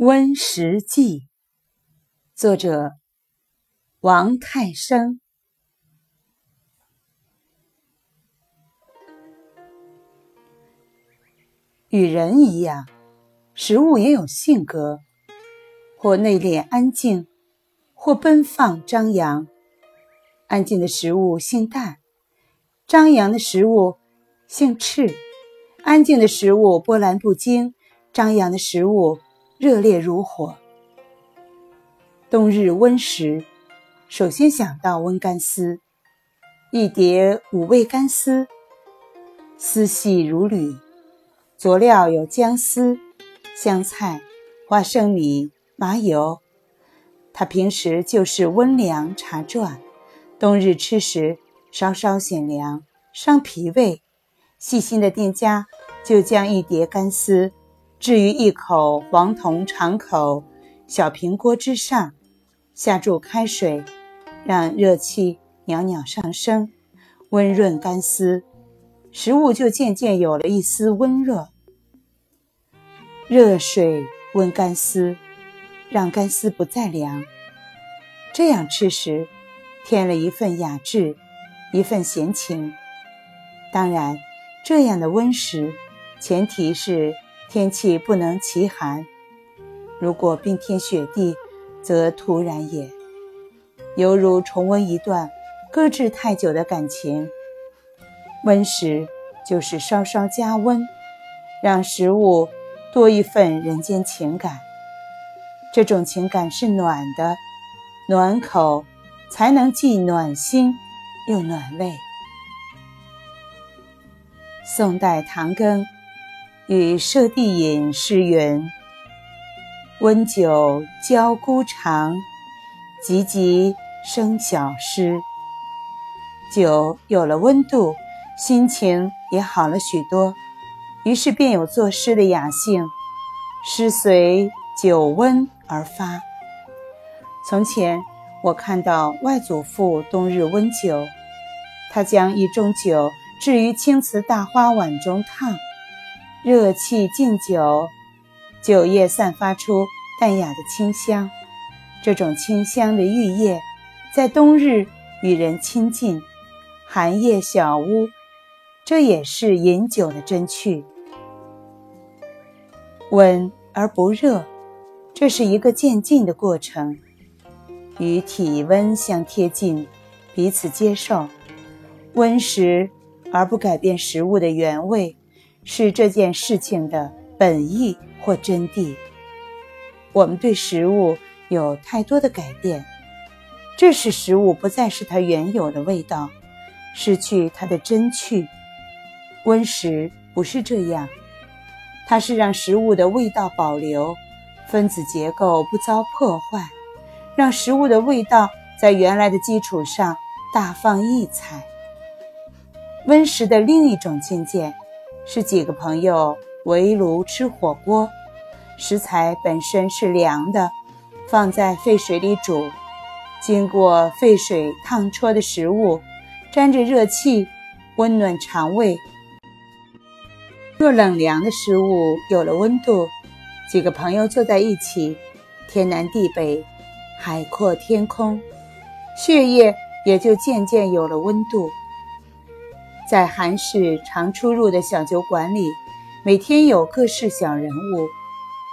温食记，作者王太生。与人一样，食物也有性格，或内敛安静，或奔放张扬。安静的食物性淡，张扬的食物性炽。安静的食物波澜不惊，张扬的食物热烈如火。冬日温食，首先想到温干丝，一碟五味干丝，丝细如缕，佐料有姜丝、香菜、花生米、麻油。它平时就是温凉茶转，冬日吃时稍稍显凉，伤脾胃。细心的店家就将一碟干丝置于一口黄铜长口小平锅之上，下注开水，让热气袅袅上升，温润干丝，食物就渐渐有了一丝温热。热水温干丝，让干丝不再凉。这样吃时，添了一份雅致，一份闲情。当然，这样的温食，前提是天气不能极寒，如果冰天雪地，则突然也。犹如重温一段搁置太久的感情。温食就是稍稍加温，让食物多一份人间情感。这种情感是暖的，暖口才能既暖心又暖胃。宋代唐庚与舍弟隐诗云：温酒浇孤肠，急急生小诗。酒有了温度，心情也好了许多，于是便有作诗的雅兴，诗随酒温而发。从前我看到外祖父冬日温酒，他将一盅酒置于青瓷大花碗中烫，热气浸酒，酒液散发出淡雅的清香。这种清香的玉液在冬日与人亲近，寒夜小屋，这也是饮酒的真趣。温而不热，这是一个渐进的过程，与体温相贴近，彼此接受。温食而不改变食物的原味，是这件事情的本意或真谛。我们对食物有太多的改变，这使食物不再是它原有的味道，失去它的真趣。温食不是这样，它是让食物的味道保留，分子结构不遭破坏，让食物的味道在原来的基础上大放异彩。温食的另一种境界是几个朋友围炉吃火锅，食材本身是凉的，放在沸水里煮，经过沸水烫灼的食物沾着热气，温暖肠胃。若冷凉的食物有了温度，几个朋友就在一起，天南地北，海阔天空，血液也就渐渐有了温度。在韩市常出入的小酒馆里，每天有各式小人物，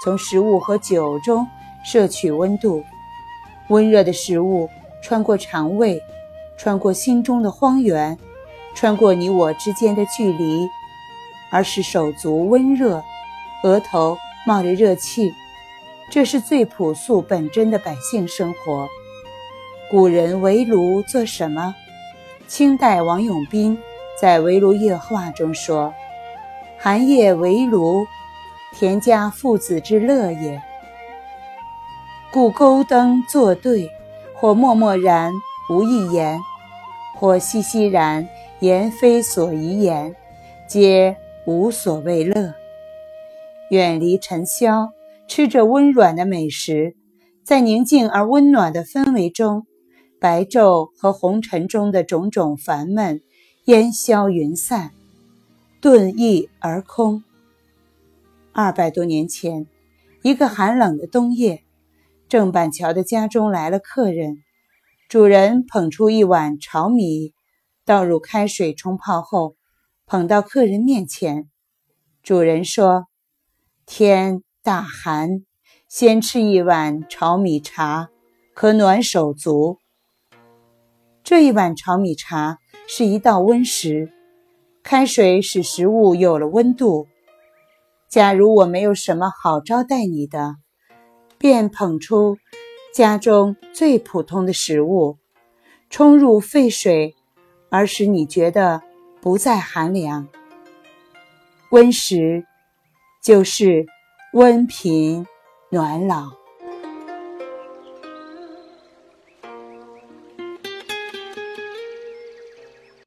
从食物和酒中摄取温度。温热的食物穿过肠胃，穿过心中的荒原，穿过你我之间的距离，而使手足温热，额头冒着热气。这是最朴素本真的百姓生活。古人围炉做什么？清代王永斌在《围炉夜话》中说：寒夜围炉，田家父子之乐也。故钩灯作对，或默默然无一言，或熙熙然言非所宜言，皆无所谓乐。远离尘嚣，吃着温软的美食，在宁静而温暖的氛围中，白昼和红尘中的种种烦闷烟消云散，顿溢而空。200多年前，一个寒冷的冬夜，郑板桥的家中来了客人，主人捧出一碗炒米，倒入开水冲泡后，捧到客人面前。主人说：“天大寒，先吃一碗炒米茶，可暖手足。”这一碗炒米茶是一道温食，开水使食物有了温度。假如我没有什么好招待你的，便捧出家中最普通的食物，冲入沸水，而使你觉得不再寒凉。温食就是温贫暖老。